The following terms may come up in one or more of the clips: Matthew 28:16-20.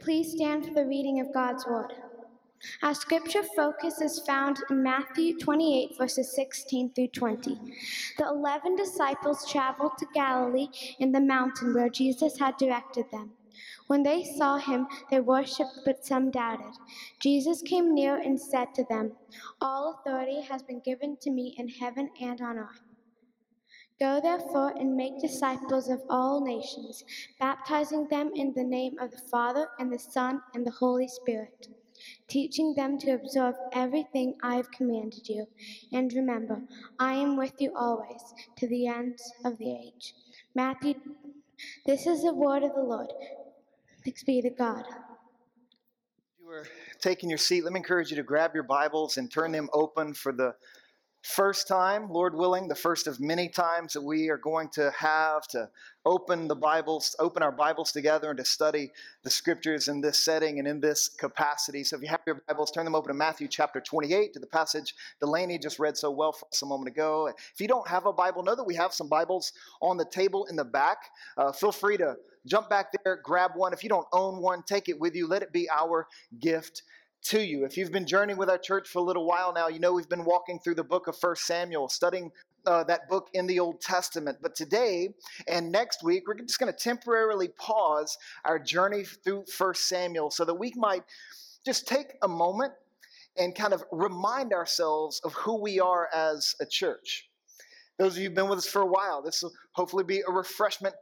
Please stand for the reading of God's Word. Our scripture focus is found in Matthew 28, verses 16 through 20. The 11 disciples traveled to Galilee in the mountain where Jesus had directed them. When they saw him, they worshipped, but some doubted. Jesus came near and said to them, "All authority has been given to me in heaven and on earth. Go therefore and make disciples of all nations, baptizing them in the name of the Father and the Son and the Holy Spirit, teaching them to observe everything I have commanded you. And remember, I am with you always, to the end of the age." This is the word of the Lord. Thanks be to God. If you are taking your seat, let me encourage you to grab your Bibles and turn them open for the first time, Lord willing, the first of many times that we are going to have to open the Bibles, open our Bibles together and to study the scriptures in this setting and in this capacity. So if you have your Bibles, turn them open to Matthew chapter 28, to the passage Delaney just read so well for us a moment ago. If you don't have a Bible, know that we have some Bibles on the table in the back. Feel free to jump back there, grab one. If you don't own one, take it with you. Let it be our gift to you. If you've been journeying with our church for a little while now, you know we've been walking through the book of 1 Samuel, studying that book in the Old Testament. But today and next week, we're just going to temporarily pause our journey through 1 Samuel so that we might just take a moment and kind of remind ourselves of who we are as a church. Those of you who've been with us for a while, this will hopefully be a refreshment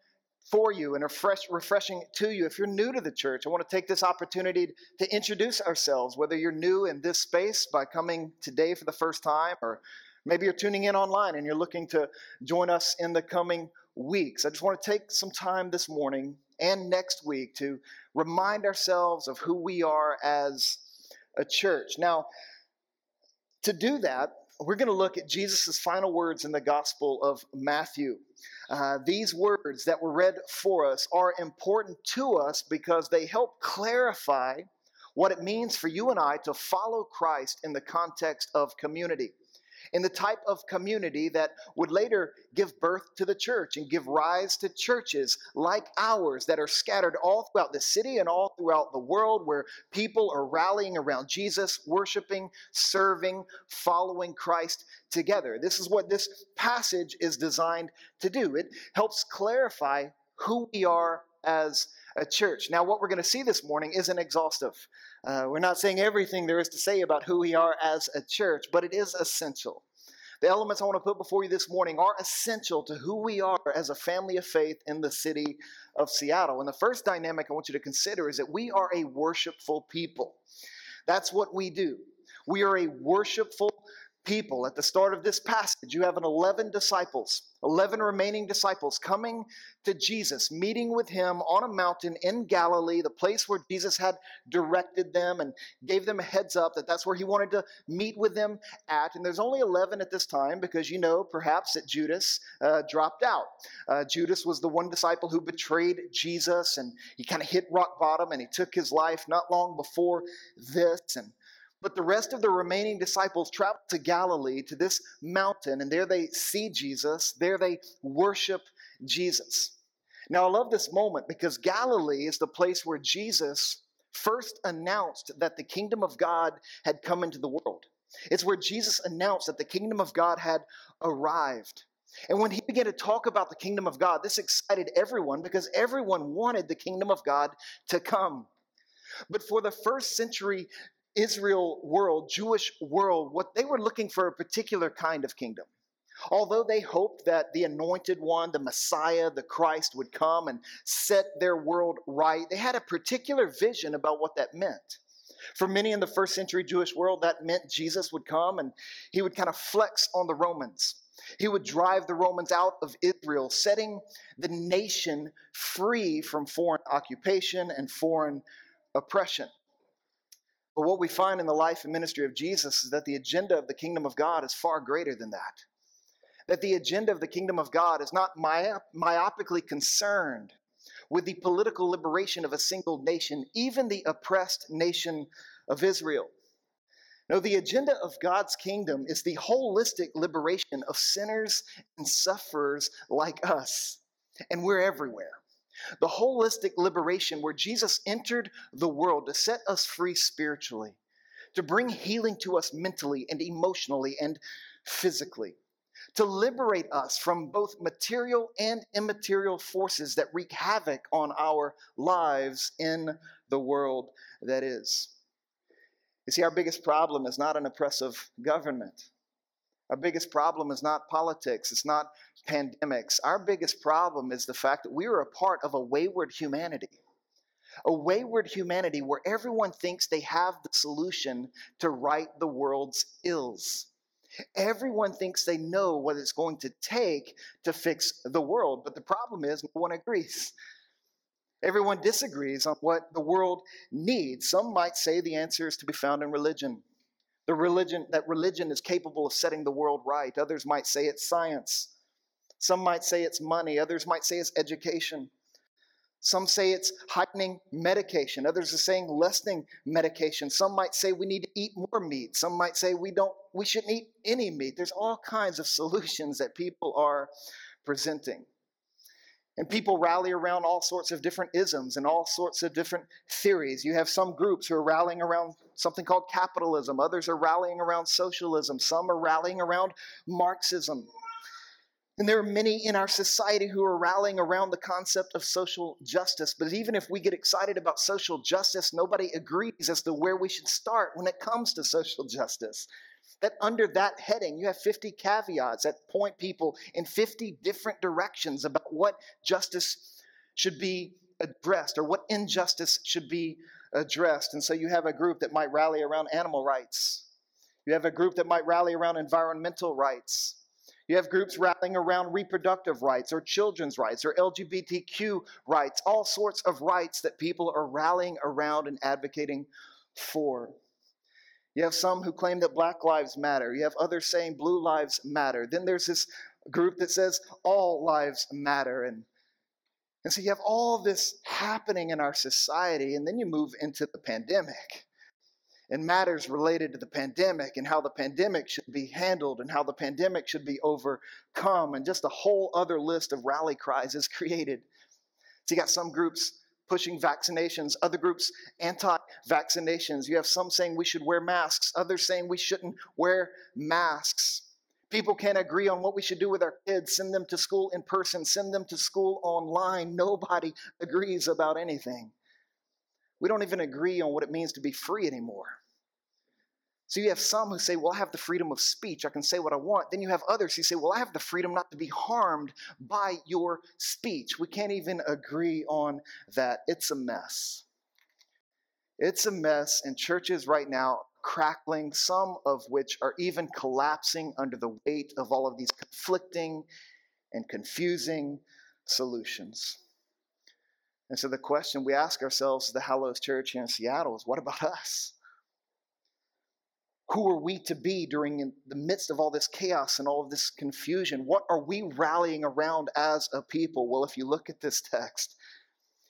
for you and refreshing to you. If you're new to the church, I want to take this opportunity to introduce ourselves, whether you're new in this space by coming today for the first time, or maybe you're tuning in online and you're looking to join us in the coming weeks. I just want to take some time this morning and next week to remind ourselves of who we are as a church. Now, to do that, we're going to look at Jesus' final words in the Gospel of Matthew. These words that were read for us are important to us because they help clarify what it means for you and I to follow Christ in the context of community, in the type of community that would later give birth to the church and give rise to churches like ours that are scattered all throughout the city and all throughout the world, where people are rallying around Jesus, worshiping, serving, following Christ together. This is what this passage is designed to do. It helps clarify who we are as a church. Now, what we're going to see this morning isn't exhaustive. We're not saying everything there is to say about who we are as a church, but it is essential. The elements I want to put before you this morning are essential to who we are as a family of faith in the city of Seattle. And the first dynamic I want you to consider is that we are a worshipful people. That's what we do. We are a worshipful people. At the start of this passage, you have 11 remaining disciples coming to Jesus, meeting with him on a mountain in Galilee, the place where Jesus had directed them and gave them a heads up that that's where he wanted to meet with them at. And there's only 11 at this time because you know perhaps that Judas dropped out. Judas was the one disciple who betrayed Jesus, and he kind of hit rock bottom and he took his life not long before this. But the rest of the remaining disciples traveled to Galilee, to this mountain, and there they see Jesus. There they worship Jesus. Now, I love this moment because Galilee is the place where Jesus first announced that the kingdom of God had come into the world. It's where Jesus announced that the kingdom of God had arrived. And when he began to talk about the kingdom of God, this excited everyone because everyone wanted the kingdom of God to come. But for the first century Israel world, Jewish world, what they were looking for a particular kind of kingdom. Although they hoped that the anointed one, the Messiah, the Christ would come and set their world right, they had a particular vision about what that meant. For many in the first century Jewish world, that meant Jesus would come and he would kind of flex on the Romans. He would drive the Romans out of Israel, setting the nation free from foreign occupation and foreign oppression. But what we find in the life and ministry of Jesus is that the agenda of the kingdom of God is far greater than that. That the agenda of the kingdom of God is not myopically concerned with the political liberation of a single nation, even the oppressed nation of Israel. No, the agenda of God's kingdom is the holistic liberation of sinners and sufferers like us. And we're everywhere. The holistic liberation where Jesus entered the world to set us free spiritually, to bring healing to us mentally and emotionally and physically, to liberate us from both material and immaterial forces that wreak havoc on our lives in the world that is. You see, our biggest problem is not an oppressive government. Our biggest problem is not politics. It's not pandemics. Our biggest problem is the fact that we are a part of a wayward humanity where everyone thinks they have the solution to right the world's ills. Everyone thinks they know what it's going to take to fix the world, but the problem is no one agrees. Everyone disagrees on what the world needs. Some might say the answer is to be found in religion. Religion is capable of setting the world right. Others might say it's science. Some might say it's money. Others might say it's education. Some say it's heightening medication. Others are saying lessening medication. Some might say we need to eat more meat. Some might say we shouldn't eat any meat. There's all kinds of solutions that people are presenting. And people rally around all sorts of different isms and all sorts of different theories. You have some groups who are rallying around something called capitalism. Others are rallying around socialism. Some are rallying around Marxism. And there are many in our society who are rallying around the concept of social justice. But even if we get excited about social justice, nobody agrees as to where we should start when it comes to social justice. That under that heading, you have 50 caveats that point people in 50 different directions about what justice should be addressed or what injustice should be addressed. And so you have a group that might rally around animal rights. You have a group that might rally around environmental rights. You have groups rallying around reproductive rights or children's rights or LGBTQ rights, all sorts of rights that people are rallying around and advocating for. You have some who claim that Black lives matter. You have others saying Blue lives matter. Then there's this group that says all lives matter. And so you have all this happening in our society, and then you move into the pandemic and matters related to the pandemic and how the pandemic should be handled and how the pandemic should be overcome. And just a whole other list of rally cries is created. So you got some groups pushing vaccinations, other groups anti-vaccinations. You have some saying we should wear masks, others saying we shouldn't wear masks. People can't agree on what we should do with our kids, send them to school in person, send them to school online. Nobody agrees about anything. We don't even agree on what it means to be free anymore. So you have some who say, well, I have the freedom of speech. I can say what I want. Then you have others who say, well, I have the freedom not to be harmed by your speech. We can't even agree on that. It's a mess. It's a mess, and churches right now are crackling, some of which are even collapsing under the weight of all of these conflicting and confusing solutions. And so the question we ask ourselves, the Hallows Church here in Seattle, is what about us? Who are we to be during the midst of all this chaos and all of this confusion? What are we rallying around as a people? Well, if you look at this text,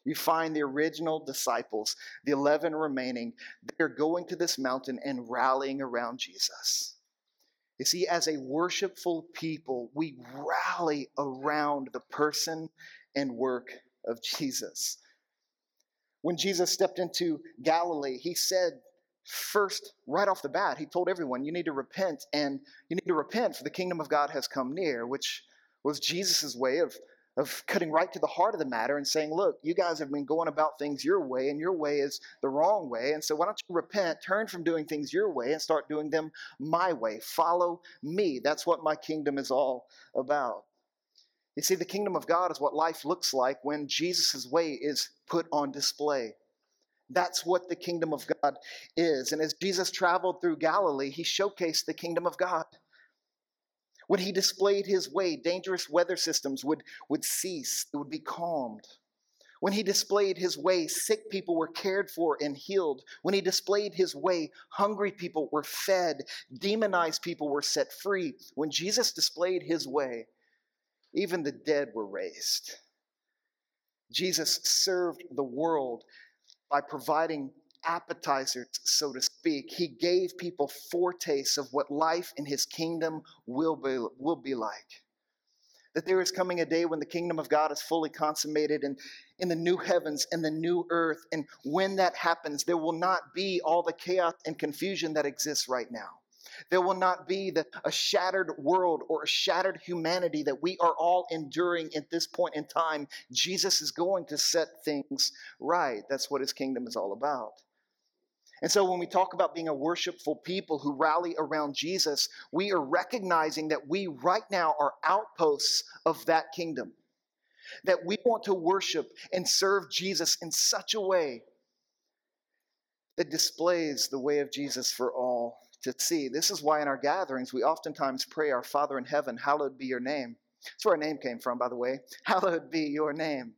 you find the original disciples, the 11 remaining, they're going to this mountain and rallying around Jesus. You see, as a worshipful people, we rally around the person and work of Jesus. When Jesus stepped into Galilee, he said, first, right off the bat, he told everyone, you need to repent, for the kingdom of God has come near, which was Jesus' way of cutting right to the heart of the matter and saying, look, you guys have been going about things your way, and your way is the wrong way, and so why don't you repent, turn from doing things your way, and start doing them my way. Follow me. That's what my kingdom is all about. You see, the kingdom of God is what life looks like when Jesus' way is put on display. That's what the kingdom of God is. And as Jesus traveled through Galilee, he showcased the kingdom of God. When he displayed his way, dangerous weather systems would cease. It would be calmed. When he displayed his way, sick people were cared for and healed. When he displayed his way, hungry people were fed. Demonized people were set free. When Jesus displayed his way, even the dead were raised. Jesus served the world by providing appetizers, so to speak. He gave people foretastes of what life in his kingdom will be like. that there is coming a day when the kingdom of God is fully consummated and in the new heavens and the new earth. And when that happens, there will not be all the chaos and confusion that exists right now. There will not be a shattered world or a shattered humanity that we are all enduring at this point in time. Jesus is going to set things right. That's what his kingdom is all about. And so when we talk about being a worshipful people who rally around Jesus, we are recognizing that we right now are outposts of that kingdom, that we want to worship and serve Jesus in such a way that displays the way of Jesus for all to see. This is why in our gatherings, we oftentimes pray, "Our Father in heaven, hallowed be your name." That's where our name came from, by the way. Hallowed be your name.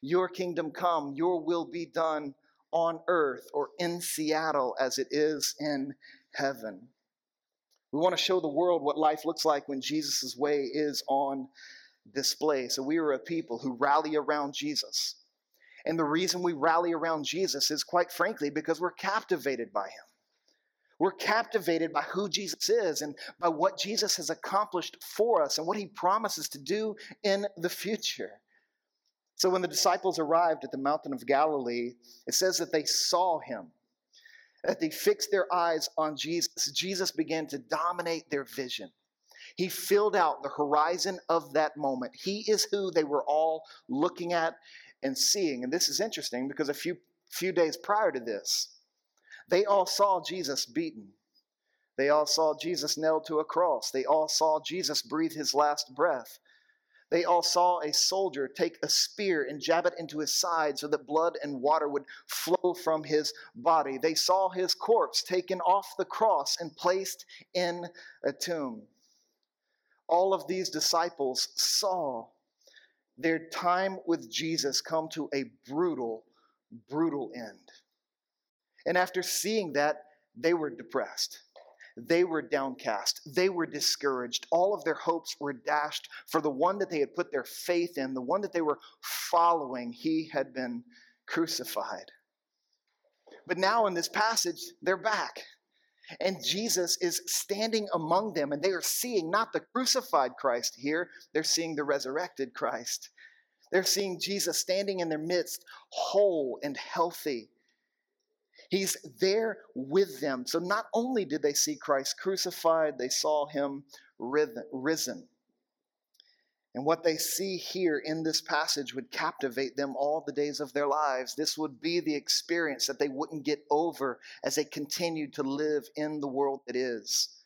Your kingdom come, your will be done on earth or in Seattle as it is in heaven. We want to show the world what life looks like when Jesus' way is on display. So we are a people who rally around Jesus. And the reason we rally around Jesus is, quite frankly, because we're captivated by him. We're captivated by who Jesus is and by what Jesus has accomplished for us and what he promises to do in the future. So when the disciples arrived at the mountain of Galilee, it says that they saw him, that they fixed their eyes on Jesus. Jesus began to dominate their vision. He filled out the horizon of that moment. He is who they were all looking at and seeing. And this is interesting because a few days prior to this, they all saw Jesus beaten. They all saw Jesus nailed to a cross. They all saw Jesus breathe his last breath. They all saw a soldier take a spear and jab it into his side so that blood and water would flow from his body. They saw his corpse taken off the cross and placed in a tomb. All of these disciples saw their time with Jesus come to a brutal, brutal end. And after seeing that, they were depressed. They were downcast. They were discouraged. All of their hopes were dashed for the one that they had put their faith in, the one that they were following. He had been crucified. But now in this passage, they're back. And Jesus is standing among them, and they are seeing not the crucified Christ here. They're seeing the resurrected Christ. They're seeing Jesus standing in their midst, whole and healthy. He's there with them. So not only did they see Christ crucified, they saw him risen. And what they see here in this passage would captivate them all the days of their lives. This would be the experience that they wouldn't get over as they continued to live in the world that is,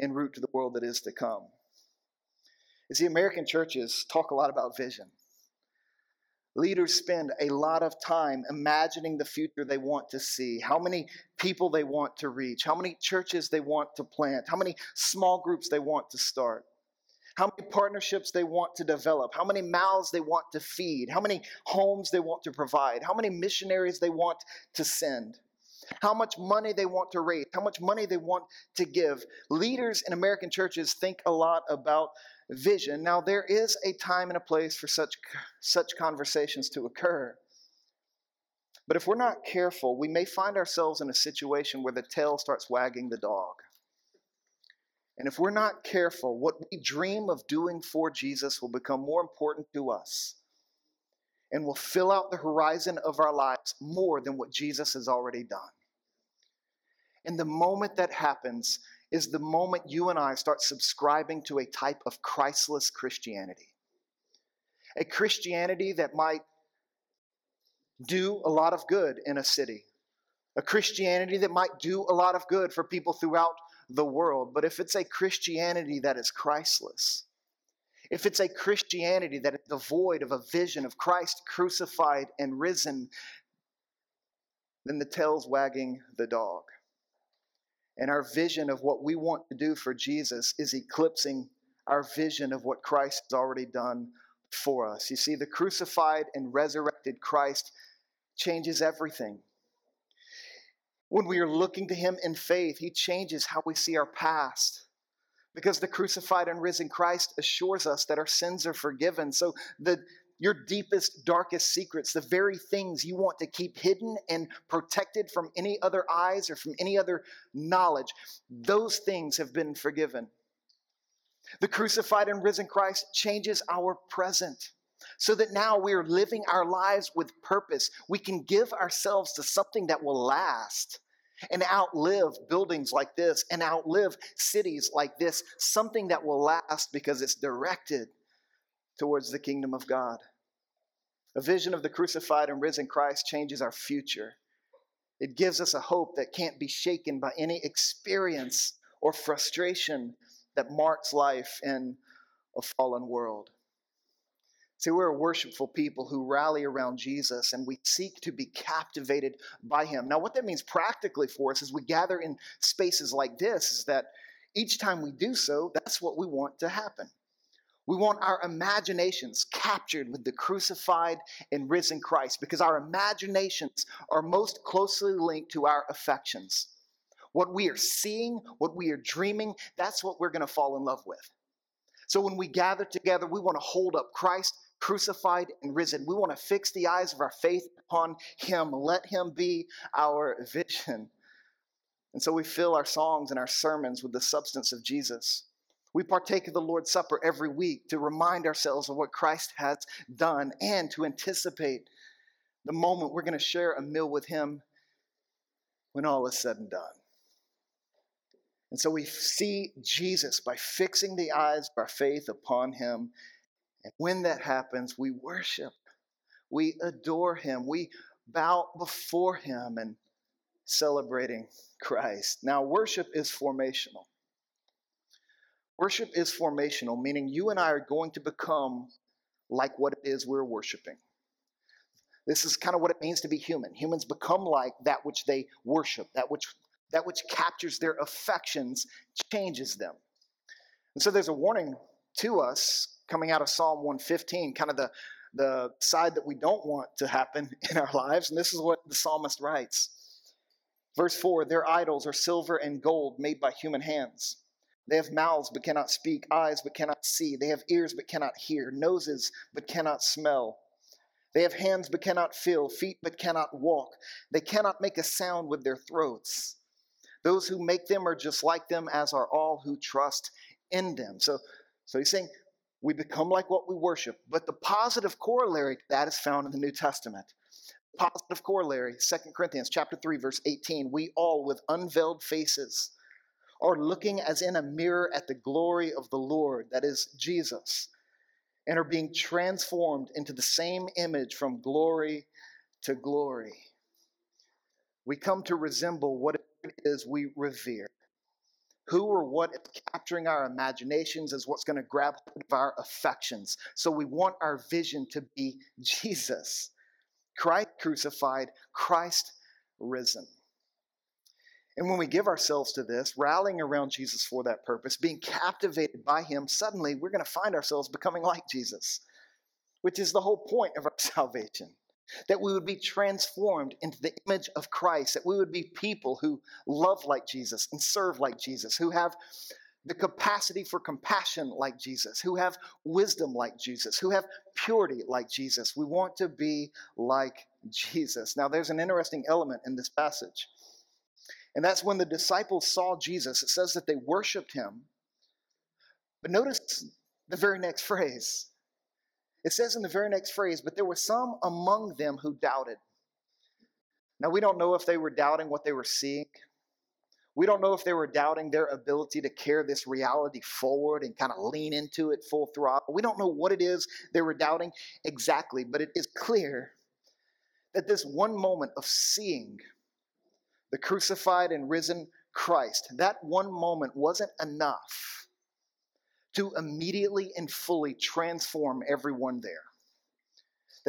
en route to the world that is to come. You see, American churches talk a lot about vision. Leaders spend a lot of time imagining the future they want to see, how many people they want to reach, how many churches they want to plant, how many small groups they want to start, how many partnerships they want to develop, how many mouths they want to feed, how many homes they want to provide, how many missionaries they want to send, how much money they want to raise, how much money they want to give. Leaders in American churches think a lot about vision. Now, there is a time and a place for such conversations to occur. But if we're not careful, we may find ourselves in a situation where the tail starts wagging the dog. And if we're not careful, what we dream of doing for Jesus will become more important to us and will fill out the horizon of our lives more than what Jesus has already done. And the moment that happens is the moment you and I start subscribing to a type of Christless Christianity. A Christianity that might do a lot of good in a city. A Christianity that might do a lot of good for people throughout the world. But if it's a Christianity that is Christless, if it's a Christianity that is devoid of a vision of Christ crucified and risen, then the tail's wagging the dog. And our vision of what we want to do for Jesus is eclipsing our vision of what Christ has already done for us. You see, the crucified and resurrected Christ changes everything. When we are looking to him in faith, he changes how we see our past. Because the crucified and risen Christ assures us that our sins are forgiven. So your deepest, darkest secrets, the very things you want to keep hidden and protected from any other eyes or from any other knowledge, those things have been forgiven. The crucified and risen Christ changes our present so that now we are living our lives with purpose. We can give ourselves to something that will last and outlive buildings like this and outlive cities like this, something that will last because it's directed towards the kingdom of God. A vision of the crucified and risen Christ changes our future. It gives us a hope that can't be shaken by any experience or frustration that marks life in a fallen world. See, we're a worshipful people who rally around Jesus, and we seek to be captivated by him. Now, what that means practically for us as we gather in spaces like this is that each time we do so, that's what we want to happen. We want our imaginations captured with the crucified and risen Christ, because our imaginations are most closely linked to our affections. What we are seeing, what we are dreaming, that's what we're going to fall in love with. So when we gather together, we want to hold up Christ crucified and risen. We want to fix the eyes of our faith upon him. Let him be our vision. And so we fill our songs and our sermons with the substance of Jesus. We partake of the Lord's Supper every week to remind ourselves of what Christ has done and to anticipate the moment we're going to share a meal with him when all is said and done. And so we see Jesus by fixing the eyes of our faith upon him. And when that happens, we worship, we adore him, we bow before him and celebrating Christ. Now, worship is formational. Worship is formational, meaning you and I are going to become like what it is we're worshiping. This is kind of what it means to be human. Humans become like that which they worship. That which captures their affections changes them. And so there's a warning to us coming out of Psalm 115, kind of the side that we don't want to happen in our lives. And this is what the psalmist writes. Verse 4, their idols are silver and gold made by human hands. They have mouths but cannot speak, eyes but cannot see. They have ears but cannot hear, noses but cannot smell. They have hands but cannot feel, feet but cannot walk. They cannot make a sound with their throats. Those who make them are just like them, as are all who trust in them. So he's saying we become like what we worship. But the positive corollary to that is found in the New Testament. Positive corollary, 2 Corinthians chapter 3, verse 18. We all with unveiled faces are looking as in a mirror at the glory of the Lord, that is Jesus, and are being transformed into the same image from glory to glory. We come to resemble what it is we revere. Who or what is capturing our imaginations is what's going to grab hold of our affections. So we want our vision to be Jesus, Christ crucified, Christ risen. And when we give ourselves to this, rallying around Jesus for that purpose, being captivated by him, suddenly we're going to find ourselves becoming like Jesus, which is the whole point of our salvation. That we would be transformed into the image of Christ, that we would be people who love like Jesus and serve like Jesus, who have the capacity for compassion like Jesus, who have wisdom like Jesus, who have purity like Jesus. We want to be like Jesus. Now, there's an interesting element in this passage, and that's when the disciples saw Jesus. It says that they worshiped him, but notice the very next phrase. It says in the very next phrase, but there were some among them who doubted. Now, we don't know if they were doubting what they were seeing. We don't know if they were doubting their ability to carry this reality forward and kind of lean into it full throttle. We don't know what it is they were doubting exactly, but it is clear that this one moment of seeing the crucified and risen Christ, that one moment wasn't enough to immediately and fully transform everyone there.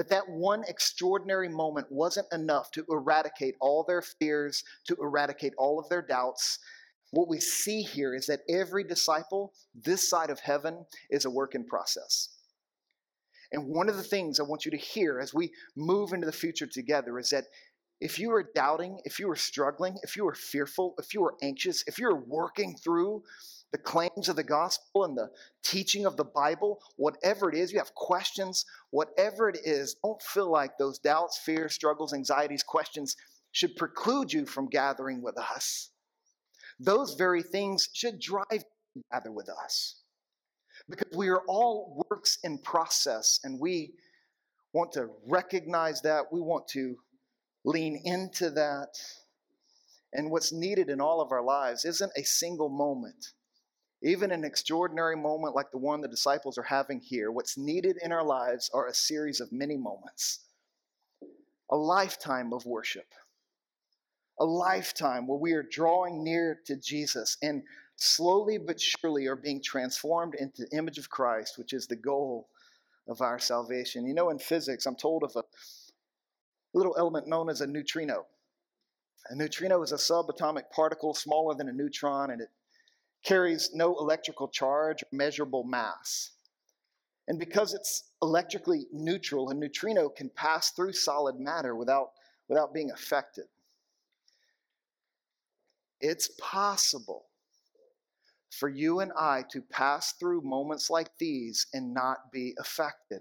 That one extraordinary moment wasn't enough to eradicate all their fears, to eradicate all of their doubts. What we see here is that every disciple, this side of heaven, is a work in process. And one of the things I want you to hear as we move into the future together is that if you are doubting, if you are struggling, if you are fearful, if you are anxious, if you're working through the claims of the gospel and the teaching of the Bible, whatever it is, you have questions, whatever it is, don't feel like those doubts, fears, struggles, anxieties, questions should preclude you from gathering with us. Those very things should drive you to gather with us. because we are all works in process, and we want to recognize that. We want to lean into that. And what's needed in all of our lives isn't a single moment. Even an extraordinary moment like the one the disciples are having here, what's needed in our lives are a series of many moments. A lifetime of worship. A lifetime where we are drawing near to Jesus and slowly but surely are being transformed into the image of Christ, which is the goal of our salvation. You know, in physics, I'm told of a little element known as a neutrino. A neutrino is a subatomic particle smaller than a neutron, and it carries no electrical charge or measurable mass. And because it's electrically neutral, a neutrino can pass through solid matter without being affected. It's possible for you and I to pass through moments like these and not be affected.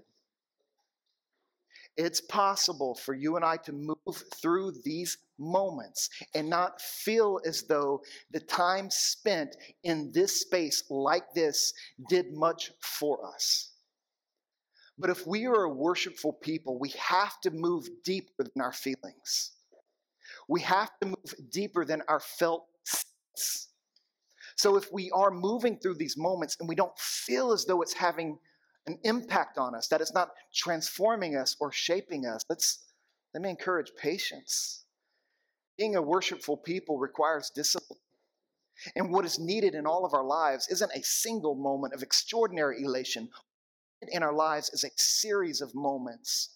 It's possible for you and I to move through these moments and not feel as though the time spent in this space like this did much for us. But if we are a worshipful people, we have to move deeper than our feelings. We have to move deeper than our felt sense. So if we are moving through these moments and we don't feel as though it's having an impact on us, that it's not transforming us or shaping us, let me encourage patience. Being a worshipful people requires discipline. And what is needed in all of our lives isn't a single moment of extraordinary elation. In our lives is a series of moments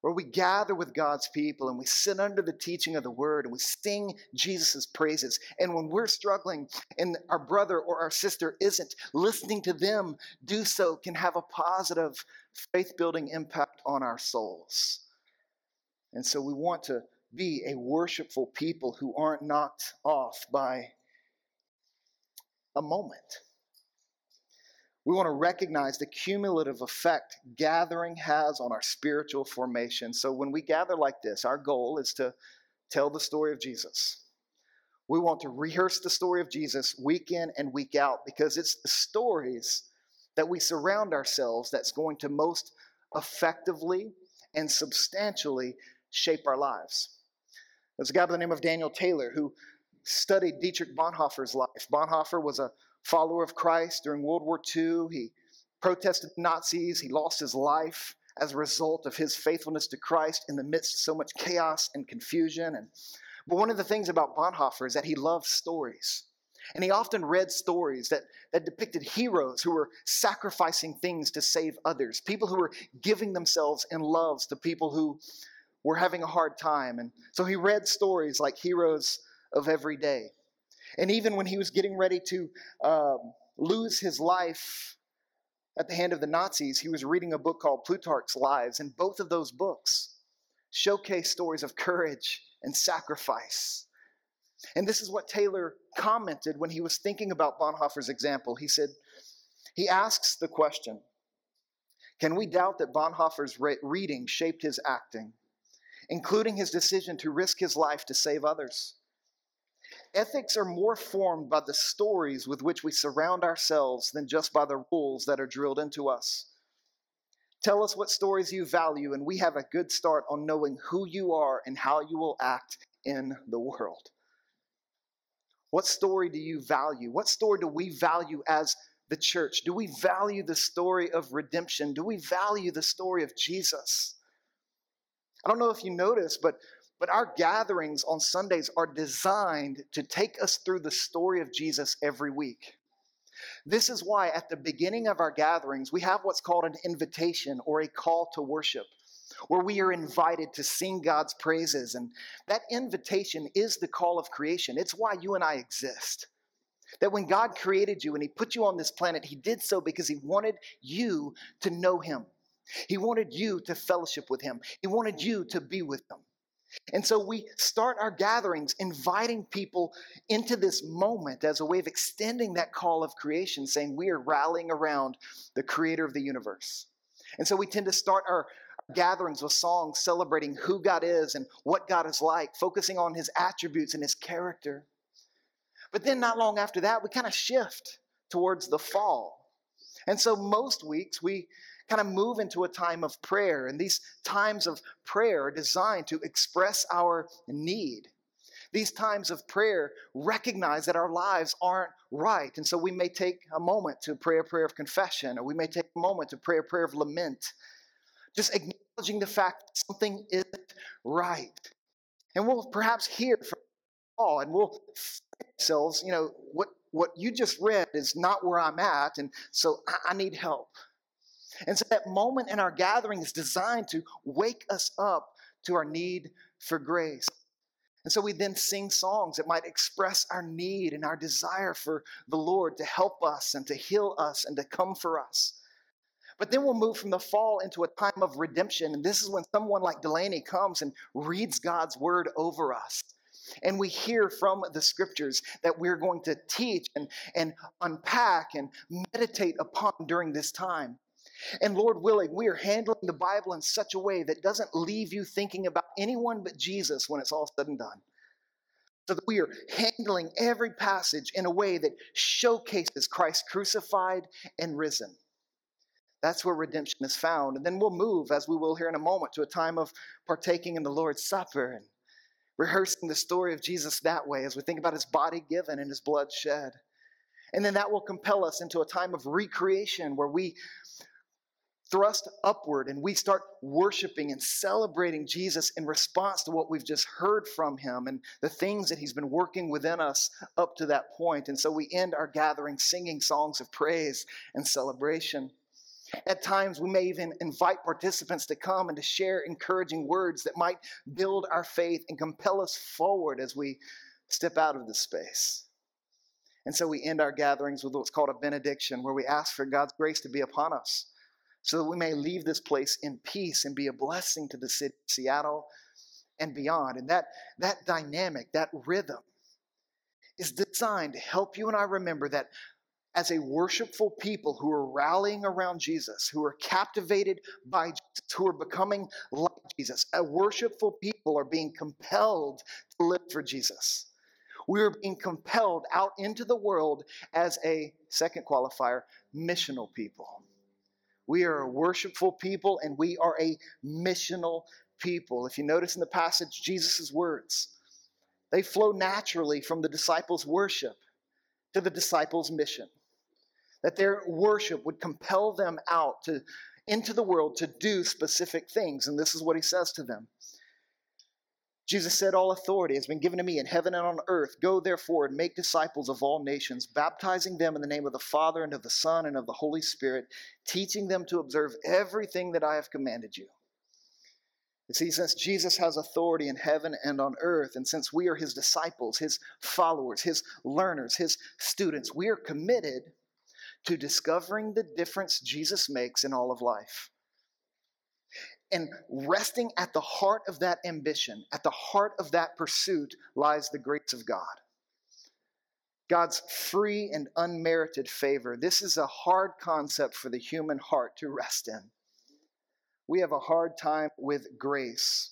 where we gather with God's people and we sit under the teaching of the word and we sing Jesus' praises. And when we're struggling and our brother or our sister isn't, listening to them do so can have a positive faith-building impact on our souls. And so we want to be a worshipful people who aren't knocked off by a moment. We want to recognize the cumulative effect gathering has on our spiritual formation. So when we gather like this, our goal is to tell the story of Jesus. We want to rehearse the story of Jesus week in and week out, because it's the stories that we surround ourselves that's going to most effectively and substantially shape our lives. There's a guy by the name of Daniel Taylor who studied Dietrich Bonhoeffer's life. Bonhoeffer was a follower of Christ during World War II. He protested the Nazis. He lost his life as a result of his faithfulness to Christ in the midst of so much chaos and confusion. But one of the things about Bonhoeffer is that he loved stories. And he often read stories that depicted heroes who were sacrificing things to save others, people who were giving themselves in love to people who were having a hard time. And so he read stories like Heroes of Every Day. And even when he was getting ready to lose his life at the hand of the Nazis, he was reading a book called Plutarch's Lives. And both of those books showcase stories of courage and sacrifice. And this is what Taylor commented when he was thinking about Bonhoeffer's example. He said, he asks the question, can we doubt that Bonhoeffer's reading shaped his acting, including his decision to risk his life to save others? Ethics are more formed by the stories with which we surround ourselves than just by the rules that are drilled into us. Tell us what stories you value, and we have a good start on knowing who you are and how you will act in the world. What story do you value? What story do we value as the church? Do we value the story of redemption? Do we value the story of Jesus? I don't know if you notice, but our gatherings on Sundays are designed to take us through the story of Jesus every week. This is why at the beginning of our gatherings, we have what's called an invitation or a call to worship, where we are invited to sing God's praises. And that invitation is the call of creation. It's why you and I exist. That when God created you and he put you on this planet, he did so because he wanted you to know him. He wanted you to fellowship with him. He wanted you to be with him. And so we start our gatherings inviting people into this moment as a way of extending that call of creation, saying we are rallying around the creator of the universe. And so we tend to start our gatherings with songs celebrating who God is and what God is like, focusing on his attributes and his character. But then not long after that, we kind of shift towards the fall. And so most weeks we kind of move into a time of prayer, and these times of prayer are designed to express our need. These times of prayer recognize that our lives aren't right, and so we may take a moment to pray a prayer of confession, or we may take a moment to pray a prayer of lament, just acknowledging the fact that something isn't right. And we'll perhaps hear from Paul, and we'll find ourselves, what you just read is not where I'm at, and so I need help. And so that moment in our gathering is designed to wake us up to our need for grace. And so we then sing songs that might express our need and our desire for the Lord to help us and to heal us and to come for us. But then we'll move from the fall into a time of redemption. And this is when someone like Delaney comes and reads God's word over us. And we hear from the scriptures that we're going to teach and unpack and meditate upon during this time. And Lord willing, we are handling the Bible in such a way that doesn't leave you thinking about anyone but Jesus when it's all said and done. So that we are handling every passage in a way that showcases Christ crucified and risen. That's where redemption is found. And then we'll move, as we will here in a moment, to a time of partaking in the Lord's Supper and rehearsing the story of Jesus that way as we think about his body given and his blood shed. And then that will compel us into a time of recreation where we thrust upward and we start worshiping and celebrating Jesus in response to what we've just heard from him and the things that he's been working within us up to that point. And so we end our gathering singing songs of praise and celebration. At times, we may even invite participants to come and to share encouraging words that might build our faith and compel us forward as we step out of the space. And so we end our gatherings with what's called a benediction, where we ask for God's grace to be upon us, so that we may leave this place in peace and be a blessing to the city of Seattle and beyond. And that dynamic, that rhythm is designed to help you and I remember that as a worshipful people who are rallying around Jesus, who are captivated by Jesus, who are becoming like Jesus, a worshipful people are being compelled to live for Jesus. We are being compelled out into the world as a, second qualifier, missional people. We are a worshipful people, and we are a missional people. If you notice in the passage, Jesus' words, they flow naturally from the disciples' worship to the disciples' mission. That their worship would compel them out into the world to do specific things. And this is what he says to them. Jesus said, "All authority has been given to me in heaven and on earth. Go therefore and make disciples of all nations, baptizing them in the name of the Father and of the Son and of the Holy Spirit, teaching them to observe everything that I have commanded you." You see, since Jesus has authority in heaven and on earth, and since we are his disciples, his followers, his learners, his students, we are committed to discovering the difference Jesus makes in all of life. And resting at the heart of that ambition, at the heart of that pursuit, lies the grace of God. God's free and unmerited favor. This is a hard concept for the human heart to rest in. We have a hard time with grace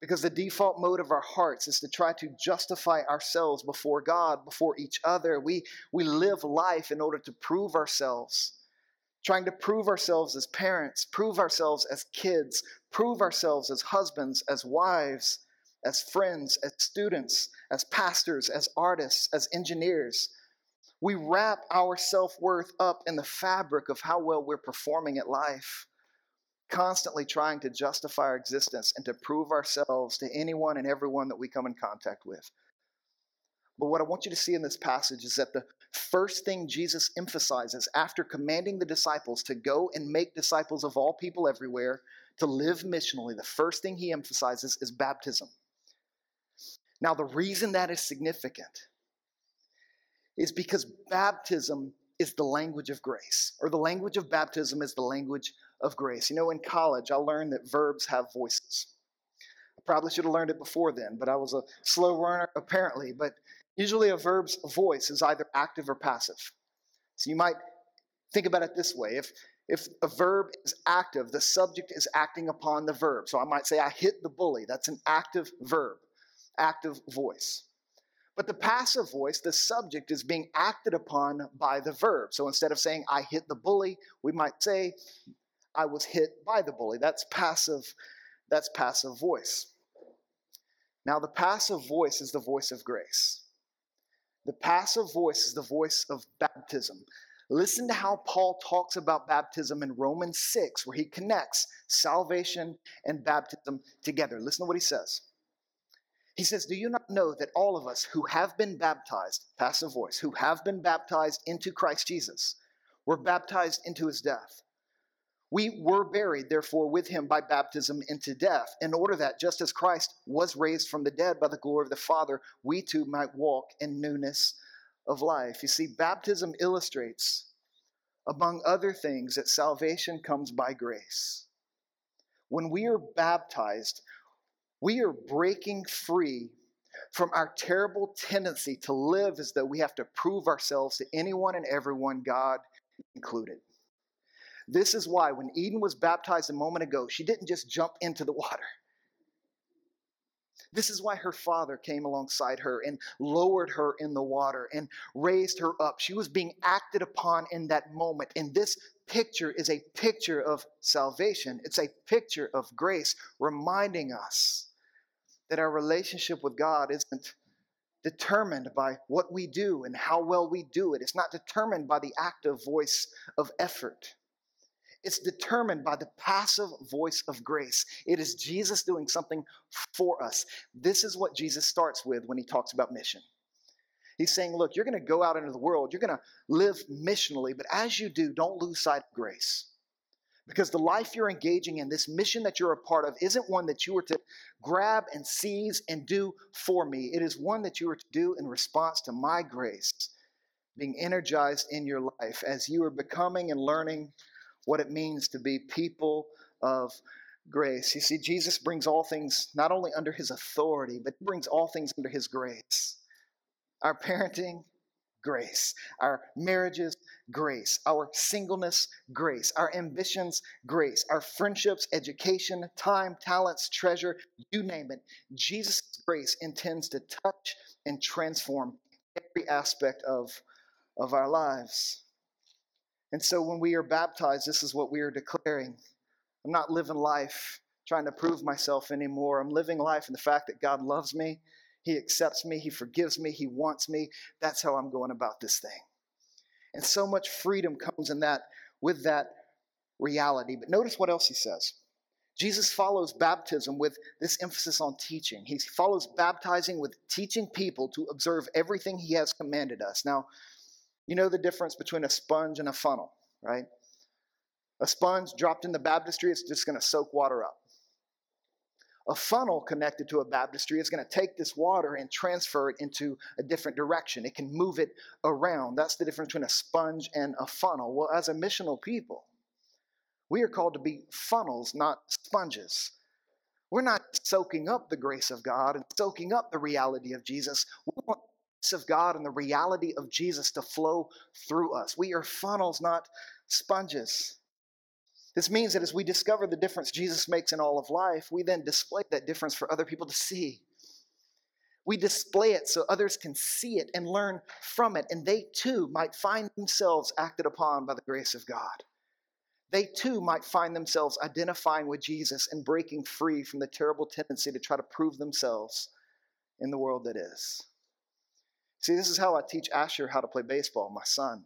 because the default mode of our hearts is to try to justify ourselves before God, before each other. We live life in order to prove ourselves. Trying to prove ourselves as parents, prove ourselves as kids, prove ourselves as husbands, as wives, as friends, as students, as pastors, as artists, as engineers. We wrap our self-worth up in the fabric of how well we're performing at life, constantly trying to justify our existence and to prove ourselves to anyone and everyone that we come in contact with. But what I want you to see in this passage is that the first thing Jesus emphasizes after commanding the disciples to go and make disciples of all people everywhere, to live missionally, the first thing he emphasizes is baptism. Now, the reason that is significant is because baptism is the language of grace, or the language of baptism is the language of grace. In college, I learned that verbs have voices. I probably should have learned it before then, but I was a slow learner apparently, but usually a verb's voice is either active or passive. So you might think about it this way. If a verb is active, the subject is acting upon the verb. So I might say, I hit the bully. That's an active verb, active voice. But the passive voice, the subject, is being acted upon by the verb. So instead of saying, I hit the bully, we might say, I was hit by the bully. That's passive voice. Now, the passive voice is the voice of grace. The passive voice is the voice of baptism. Listen to how Paul talks about baptism in Romans 6, where he connects salvation and baptism together. Listen to what he says. He says, do you not know that all of us who have been baptized, passive voice, who have been baptized into Christ Jesus, were baptized into his death? We were buried, therefore, with him by baptism into death, in order that just as Christ was raised from the dead by the glory of the Father, we too might walk in newness of life. You see, baptism illustrates, among other things, that salvation comes by grace. When we are baptized, we are breaking free from our terrible tendency to live as though we have to prove ourselves to anyone and everyone, God included. This is why when Eden was baptized a moment ago, she didn't just jump into the water. This is why her father came alongside her and lowered her in the water and raised her up. She was being acted upon in that moment. And this picture is a picture of salvation. It's a picture of grace, reminding us that our relationship with God isn't determined by what we do and how well we do it. It's not determined by the active voice of effort. It's determined by the passive voice of grace. It is Jesus doing something for us. This is what Jesus starts with when he talks about mission. He's saying, look, you're going to go out into the world. You're going to live missionally. But as you do, don't lose sight of grace. Because the life you're engaging in, this mission that you're a part of, isn't one that you are to grab and seize and do for me. It is one that you are to do in response to my grace being energized in your life as you are becoming and learning what it means to be people of grace. You see, Jesus brings all things not only under his authority, but brings all things under his grace. Our parenting, grace. Our marriages, grace. Our singleness, grace. Our ambitions, grace. Our friendships, education, time, talents, treasure, you name it. Jesus' grace intends to touch and transform every aspect of our lives. And so when we are baptized, this is what we are declaring. I'm not living life trying to prove myself anymore. I'm living life in the fact that God loves me. He accepts me. He forgives me. He wants me. That's how I'm going about this thing. And so much freedom comes in that, with that reality. But notice what else he says. Jesus follows baptism with this emphasis on teaching. He follows baptizing with teaching people to observe everything he has commanded us. Now, you know the difference between a sponge and a funnel, right? A sponge dropped in the baptistry, it's just going to soak water up. A funnel connected to a baptistry is going to take this water and transfer it into a different direction. It can move it around. That's the difference between a sponge and a funnel. Well, as a missional people, we are called to be funnels, not sponges. We're not soaking up the grace of God and soaking up the reality of Jesus. We want of God and the reality of Jesus to flow through us. We are funnels, not sponges. This means that as we discover the difference Jesus makes in all of life, we then display that difference for other people to see. We display it so others can see it and learn from it, and they too might find themselves acted upon by the grace of God. They too might find themselves identifying with Jesus and breaking free from the terrible tendency to try to prove themselves in the world that is. See, this is how I teach Asher how to play baseball, my son.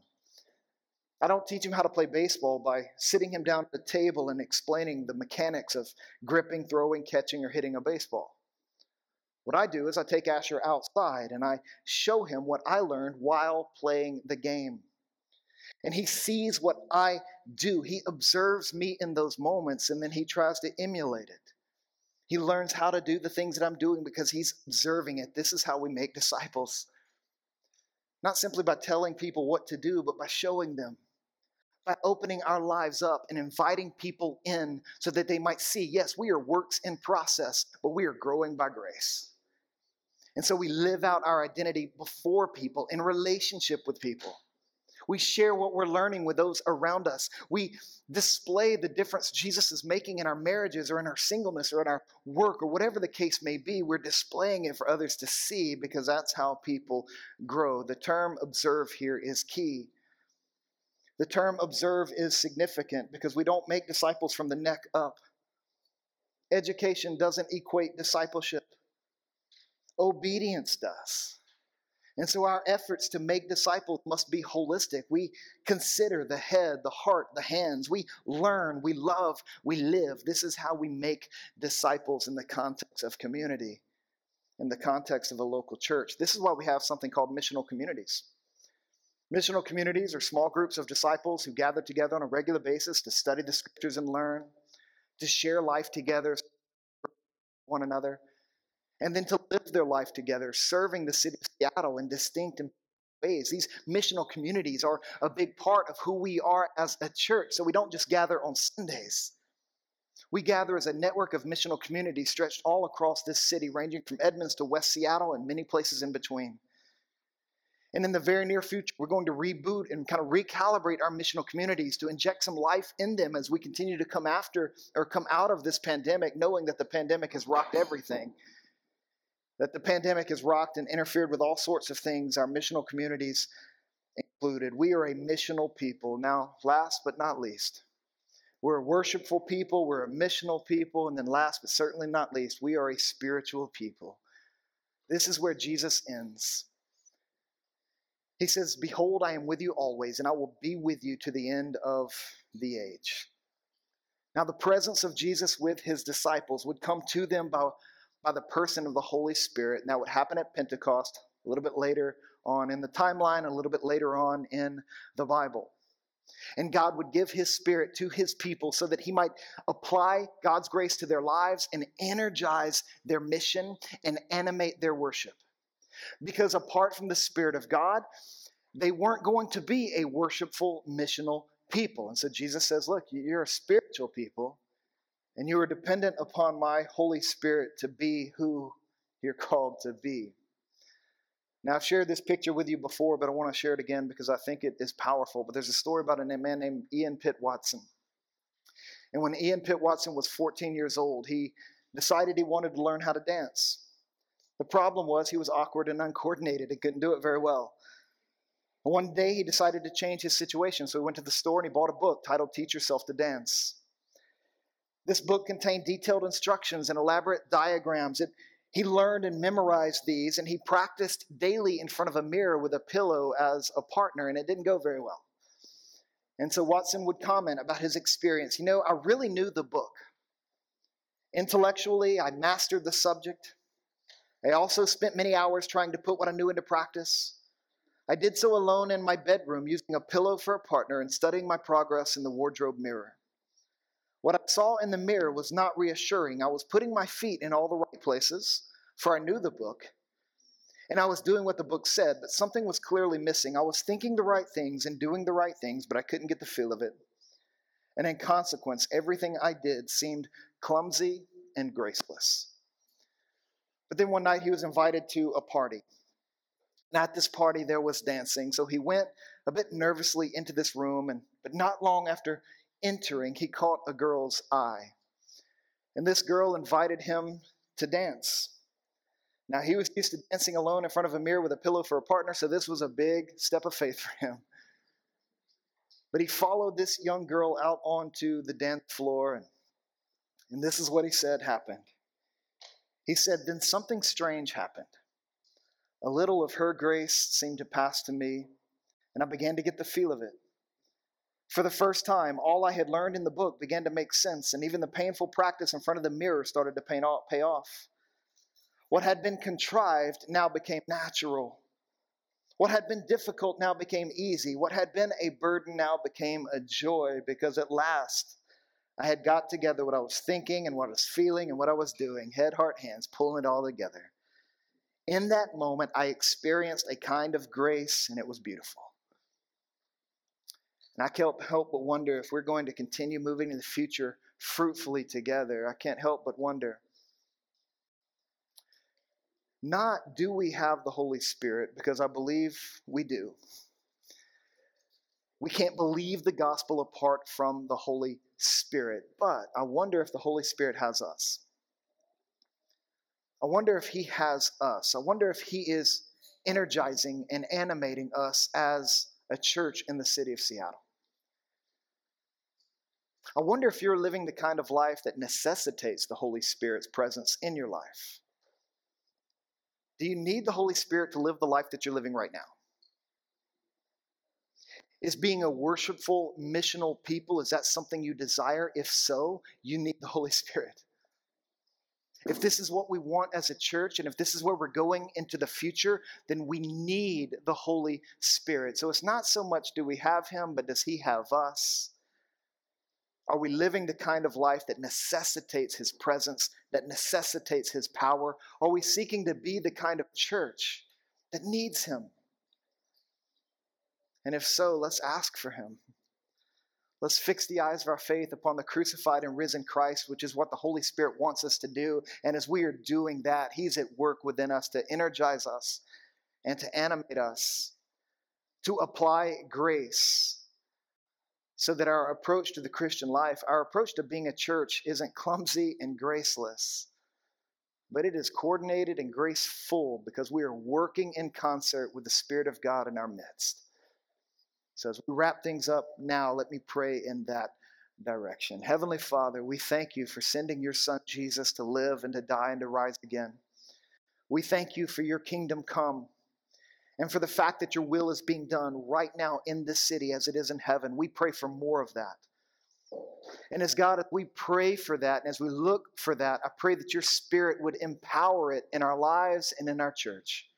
I don't teach him how to play baseball by sitting him down at the table and explaining the mechanics of gripping, throwing, catching, or hitting a baseball. What I do is I take Asher outside and I show him what I learned while playing the game. And he sees what I do. He observes me in those moments, and then he tries to emulate it. He learns how to do the things that I'm doing because he's observing it. This is how we make disciples. Not simply by telling people what to do, but by showing them, by opening our lives up and inviting people in so that they might see, yes, we are works in process, but we are growing by grace. And so we live out our identity before people, in relationship with people. We share what we're learning with those around us. We display the difference Jesus is making in our marriages or in our singleness or in our work or whatever the case may be. We're displaying it for others to see because that's how people grow. The term observe here is key. The term observe is significant because we don't make disciples from the neck up. Education doesn't equate discipleship. Obedience does. And so our efforts to make disciples must be holistic. We consider the head, the heart, the hands. We learn, we love, we live. This is how we make disciples in the context of community, in the context of a local church. This is why we have something called missional communities. Missional communities are small groups of disciples who gather together on a regular basis to study the scriptures and learn, to share life together with one another, and then to live their life together, serving the city of Seattle in distinct ways. These missional communities are a big part of who we are as a church. So we don't just gather on Sundays. We gather as a network of missional communities stretched all across this city, ranging from Edmonds to West Seattle and many places in between. And in the very near future, we're going to reboot and kind of recalibrate our missional communities to inject some life in them as we continue to come out of this pandemic, knowing that the pandemic has rocked everything. That the pandemic has rocked and interfered with all sorts of things, our missional communities included. We are a missional people. Now, last but not least, we're a worshipful people, we're a missional people, and then last but certainly not least, we are a spiritual people. This is where Jesus ends. He says, "Behold, I am with you always, and I will be with you to the end of the age." Now, the presence of Jesus with his disciples would come to them by the person of the Holy Spirit. And that would happen at Pentecost, a little bit later on in the timeline, a little bit later on in the Bible. And God would give his Spirit to his people so that he might apply God's grace to their lives and energize their mission and animate their worship. Because apart from the Spirit of God, they weren't going to be a worshipful, missional people. And so Jesus says, look, you're a spiritual people. And you are dependent upon my Holy Spirit to be who you're called to be. Now, I've shared this picture with you before, but I want to share it again because I think it is powerful. But there's a story about a man named Ian Pitt Watson. And when Ian Pitt Watson was 14 years old, he decided he wanted to learn how to dance. The problem was he was awkward and uncoordinated and couldn't do it very well. One day, he decided to change his situation. So he went to the store and he bought a book titled Teach Yourself to Dance. This book contained detailed instructions and elaborate diagrams. He learned and memorized these, and he practiced daily in front of a mirror with a pillow as a partner, and it didn't go very well. And so Watson would comment about his experience. You know, I really knew the book. Intellectually, I mastered the subject. I also spent many hours trying to put what I knew into practice. I did so alone in my bedroom, using a pillow for a partner and studying my progress in the wardrobe mirror. What I saw in the mirror was not reassuring. I was putting my feet in all the right places, for I knew the book, and I was doing what the book said, but something was clearly missing. I was thinking the right things and doing the right things, but I couldn't get the feel of it. And in consequence, everything I did seemed clumsy and graceless. But then one night he was invited to a party. And at this party, there was dancing. So he went a bit nervously into this room, but not long after entering, he caught a girl's eye. And this girl invited him to dance. Now, he was used to dancing alone in front of a mirror with a pillow for a partner, so this was a big step of faith for him. But he followed this young girl out onto the dance floor, and this is what he said happened. He said, "Then something strange happened. A little of her grace seemed to pass to me, and I began to get the feel of it. For the first time, all I had learned in the book began to make sense, and even the painful practice in front of the mirror started to pay off. What had been contrived now became natural. What had been difficult now became easy. What had been a burden now became a joy, because at last I had got together what I was thinking and what I was feeling and what I was doing, head, heart, hands, pulling it all together. In that moment, I experienced a kind of grace, and it was beautiful." And I can't help but wonder if we're going to continue moving in the future fruitfully together. I can't help but wonder. Not do we have the Holy Spirit, because I believe we do. We can't believe the gospel apart from the Holy Spirit. But I wonder if the Holy Spirit has us. I wonder if he has us. I wonder if he is energizing and animating us as a church in the city of Seattle. I wonder if you're living the kind of life that necessitates the Holy Spirit's presence in your life. Do you need the Holy Spirit to live the life that you're living right now? Is being a worshipful, missional people, is that something you desire? If so, you need the Holy Spirit. If this is what we want as a church, and if this is where we're going into the future, then we need the Holy Spirit. So it's not so much do we have him, but does he have us? Are we living the kind of life that necessitates his presence, that necessitates his power? Are we seeking to be the kind of church that needs him? And if so, let's ask for him. Let's fix the eyes of our faith upon the crucified and risen Christ, which is what the Holy Spirit wants us to do. And as we are doing that, he's at work within us to energize us and to animate us, to apply grace, so that our approach to the Christian life, our approach to being a church, isn't clumsy and graceless, but it is coordinated and graceful because we are working in concert with the Spirit of God in our midst. So as we wrap things up now, let me pray in that direction. Heavenly Father, we thank you for sending your Son Jesus to live and to die and to rise again. We thank you for your kingdom come, and for the fact that your will is being done right now in this city as it is in heaven. We pray for more of that. And as God, we pray for that, and as we look for that, I pray that your Spirit would empower it in our lives and in our church.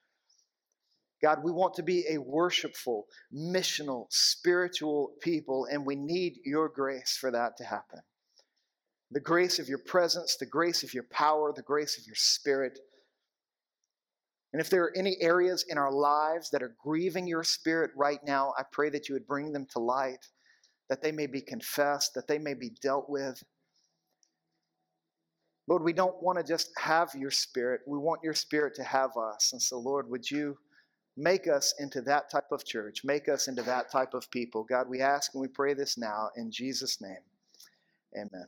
God, we want to be a worshipful, missional, spiritual people, and we need your grace for that to happen. The grace of your presence, the grace of your power, the grace of your Spirit. And if there are any areas in our lives that are grieving your Spirit right now, I pray that you would bring them to light, that they may be confessed, that they may be dealt with. Lord, we don't want to just have your Spirit. We want your Spirit to have us. And so, Lord, would you make us into that type of church, make us into that type of people. God, we ask and we pray this now in Jesus' name. Amen.